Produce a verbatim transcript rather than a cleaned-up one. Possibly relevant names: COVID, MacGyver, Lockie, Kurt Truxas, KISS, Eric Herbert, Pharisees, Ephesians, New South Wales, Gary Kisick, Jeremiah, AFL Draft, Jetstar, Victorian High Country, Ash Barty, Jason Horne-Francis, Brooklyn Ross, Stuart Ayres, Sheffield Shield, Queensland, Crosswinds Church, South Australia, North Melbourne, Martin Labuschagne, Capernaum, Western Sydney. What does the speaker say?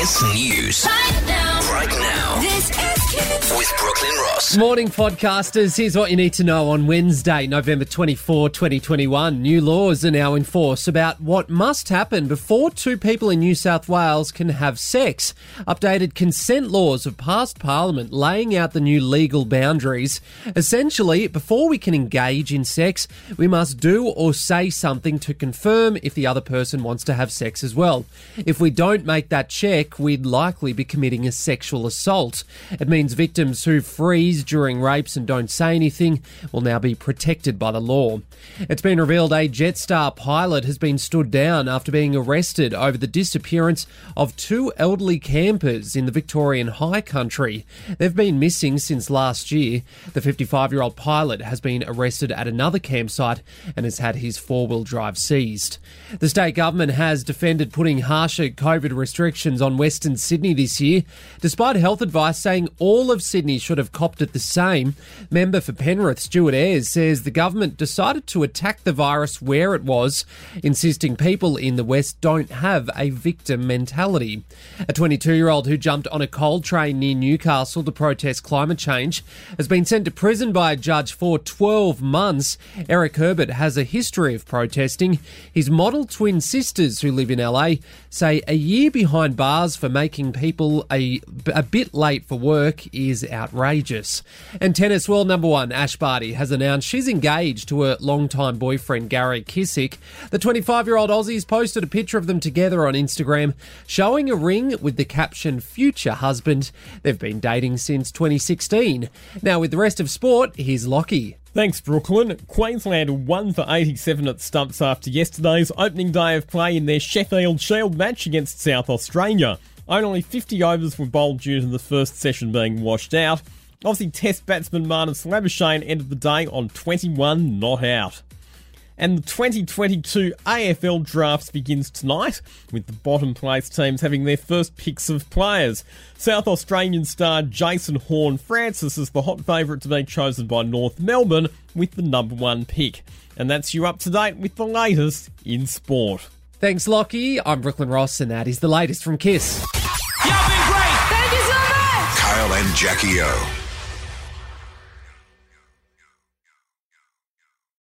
KISS News. Right now. Right now. This is KISS. With Brooklyn Ross. Morning, podcasters. Here's what you need to know on Wednesday, November twenty-fourth, twenty twenty-one. New laws are now in force about what must happen before two people in New South Wales can have sex. Updated consent laws have passed Parliament, laying out the new legal boundaries. Essentially, before we can engage in sex, we must do or say something to confirm if the other person wants to have sex as well. If we don't make that check, we'd likely be committing a sexual assault. It means victims who freeze during rapes and don't say anything will now be protected by the law. It's been revealed a Jetstar pilot has been stood down after being arrested over the disappearance of two elderly campers in the Victorian High Country. They've been missing since last year. The fifty-five-year-old pilot has been arrested at another campsite and has had his four-wheel drive seized. The state government has defended putting harsher COVID restrictions on Western Sydney this year, despite health advice saying all of Sydney should have copped it the same. Member for Penrith, Stuart Ayres, says the government decided to attack the virus where it was, insisting people in the West don't have a victim mentality. A twenty-two-year-old who jumped on a coal train near Newcastle to protest climate change has been sent to prison by a judge for twelve months. Eric Herbert has a history of protesting. His model twin sisters, who live in L A, say a year behind bars for making people a, a bit late for work is outrageous. And tennis world number one, Ash Barty, has announced she's engaged to her longtime boyfriend, Gary Kisick. The twenty-five-year-old Aussie's posted a picture of them together on Instagram, showing a ring with the caption, future husband. They've been dating since twenty sixteen. Now, with the rest of sport, here's Lockie. Thanks, Brooklyn. Queensland won for eighty-seven at Stumps after yesterday's opening day of play in their Sheffield Shield match against South Australia. Only fifty overs were bowled due to the first session being washed out. Aussie Test batsman Martin Labuschagne ended the day on twenty-one not out. And the twenty twenty-two A F L Draft begins tonight, with the bottom-placed teams having their first picks of players. South Australian star Jason Horne-Francis is the hot favourite to be chosen by North Melbourne with the number one pick. And that's you up to date with the latest in sport. Thanks, Lockie. I'm Brooklyn Ross, and that is the latest from KISS. You've been great! Thank you so much! Kyle and Jackie O.